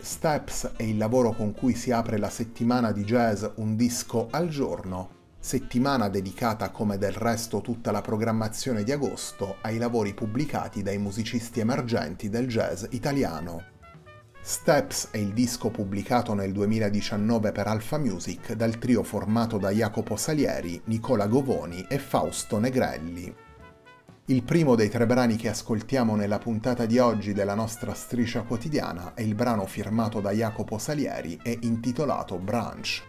Steps è il lavoro con cui si apre la settimana di jazz Un Disco al Giorno, settimana dedicata, come del resto tutta la programmazione di agosto, ai lavori pubblicati dai musicisti emergenti del jazz italiano. Steps è il disco pubblicato nel 2019 per Alpha Music dal trio formato da Jacopo Salieri, Nicola Govoni e Fausto Negrelli. Il primo dei tre brani che ascoltiamo nella puntata di oggi della nostra striscia quotidiana è il brano firmato da Jacopo Salieri e intitolato Brunch.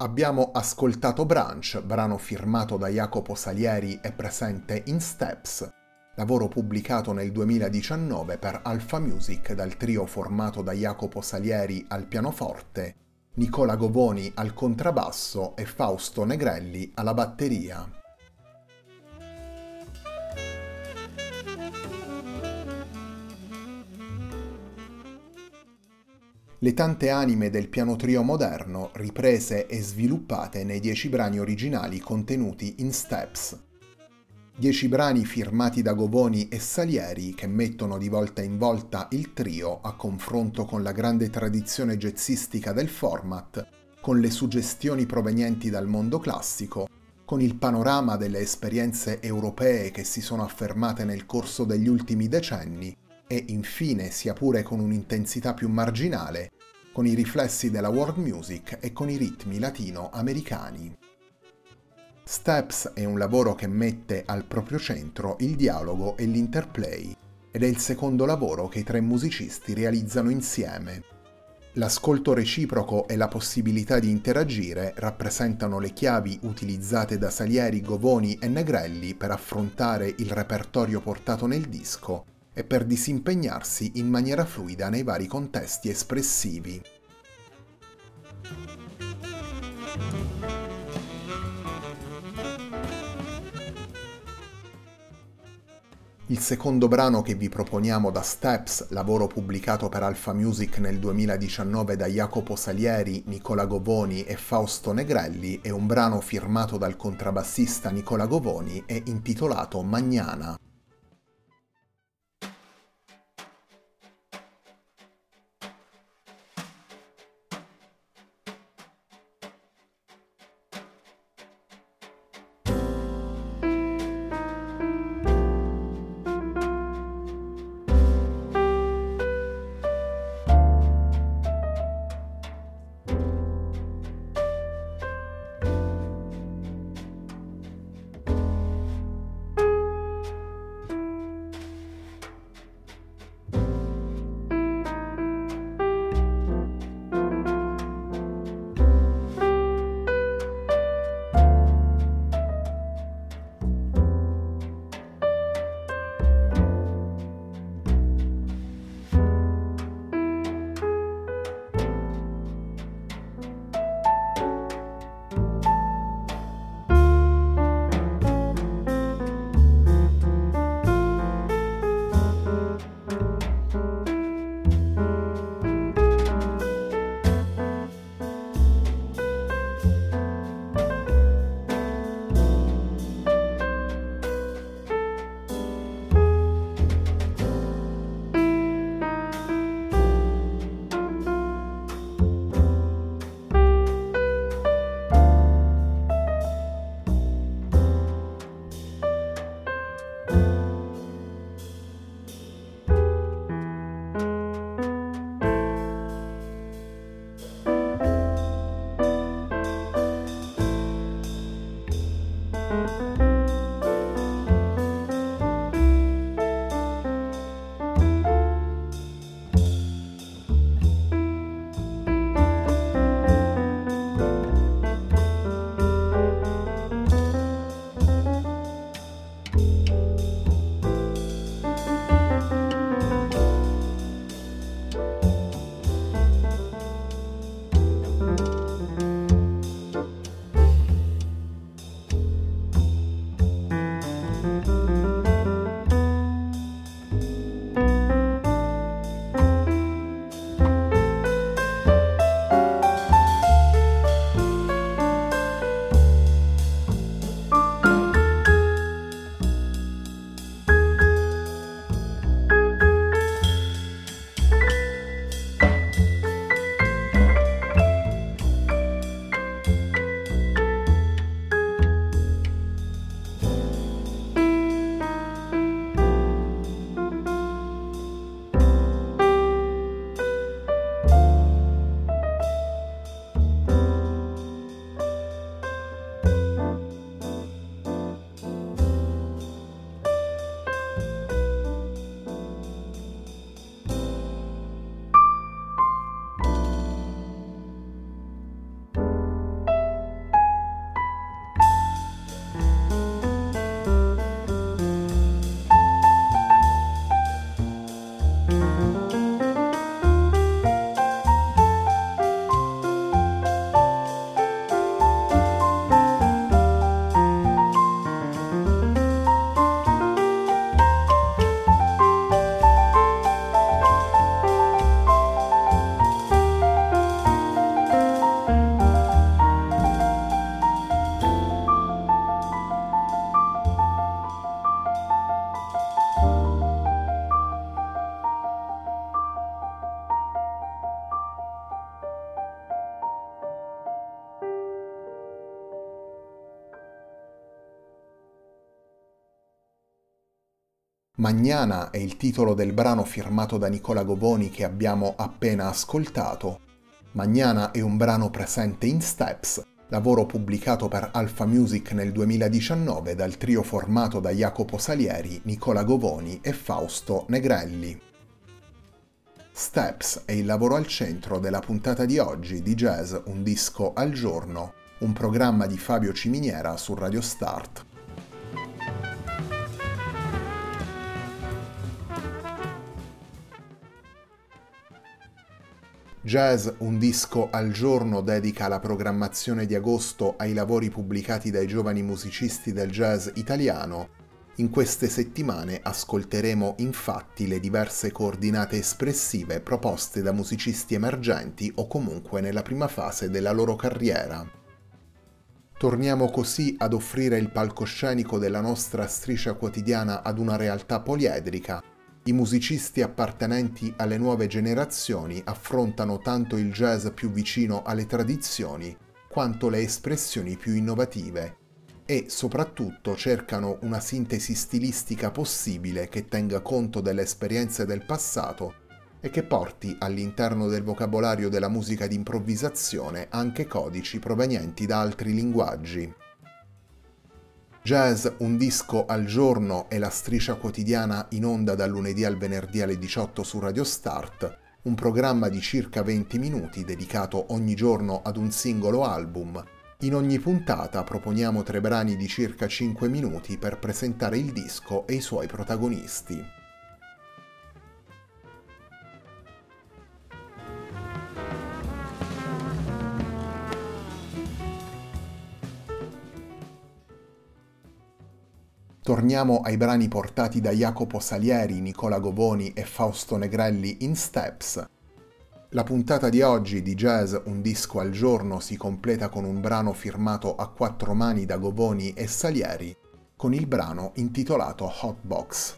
Abbiamo ascoltato Brunch, brano firmato da Jacopo Salieri e presente in Steps, lavoro pubblicato nel 2019 per Alpha Music dal trio formato da Jacopo Salieri al pianoforte, Nicola Govoni al contrabbasso e Fausto Negrelli alla batteria. Le tante anime del piano trio moderno, riprese e sviluppate nei 10 brani originali contenuti in Steps. 10 brani firmati da Govoni e Salieri che mettono di volta in volta il trio a confronto con la grande tradizione jazzistica del format, con le suggestioni provenienti dal mondo classico, con il panorama delle esperienze europee che si sono affermate nel corso degli ultimi decenni, e infine, sia pure con un'intensità più marginale, con i riflessi della world music e con i ritmi latino-americani. Steps è un lavoro che mette al proprio centro il dialogo e l'interplay, ed è il secondo lavoro che i tre musicisti realizzano insieme. L'ascolto reciproco e la possibilità di interagire rappresentano le chiavi utilizzate da Salieri, Govoni e Negrelli per affrontare il repertorio portato nel disco e per disimpegnarsi in maniera fluida nei vari contesti espressivi. Il secondo brano che vi proponiamo da Steps, lavoro pubblicato per Alpha Music nel 2019 da Jacopo Salieri, Nicola Govoni e Fausto Negrelli, è un brano firmato dal contrabbassista Nicola Govoni e intitolato Manana. Magnana è il titolo del brano firmato da Nicola Govoni che abbiamo appena ascoltato. Magnana è un brano presente in Steps, lavoro pubblicato per Alpha Music nel 2019 dal trio formato da Jacopo Salieri, Nicola Govoni e Fausto Negrelli. Steps è il lavoro al centro della puntata di oggi di Jazz Un Disco al Giorno, un programma di Fabio Ciminiera su Radio Start. Jazz Un Disco al Giorno dedica la programmazione di agosto ai lavori pubblicati dai giovani musicisti del jazz italiano. In queste settimane ascolteremo infatti le diverse coordinate espressive proposte da musicisti emergenti o comunque nella prima fase della loro carriera. Torniamo così ad offrire il palcoscenico della nostra striscia quotidiana ad una realtà poliedrica. I musicisti appartenenti alle nuove generazioni affrontano tanto il jazz più vicino alle tradizioni quanto le espressioni più innovative, e soprattutto cercano una sintesi stilistica possibile che tenga conto delle esperienze del passato e che porti all'interno del vocabolario della musica d'improvvisazione anche codici provenienti da altri linguaggi. Jazz Un Disco al Giorno è la striscia quotidiana in onda dal lunedì al venerdì alle 18 su Radio Start, un programma di circa 20 minuti dedicato ogni giorno ad un singolo album. In ogni puntata proponiamo 3 brani di circa 5 minuti per presentare il disco e i suoi protagonisti. Torniamo ai brani portati da Jacopo Salieri, Nicola Govoni e Fausto Negrelli in Steps. La puntata di oggi di Jazz Un Disco al Giorno si completa con un brano firmato a 4 mani da Govoni e Salieri, con il brano intitolato Hot Box.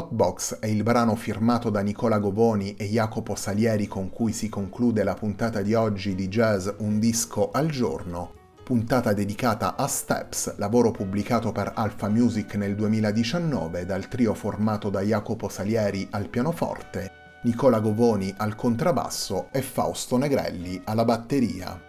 Hot box è il brano firmato da Nicola Govoni e Jacopo Salieri con cui si conclude la puntata di oggi di Jazz Un disco al giorno, puntata dedicata a Steps, lavoro pubblicato per Alpha Music nel 2019 dal trio formato da Jacopo Salieri al pianoforte, Nicola Govoni al contrabbasso e Fausto Negrelli alla batteria.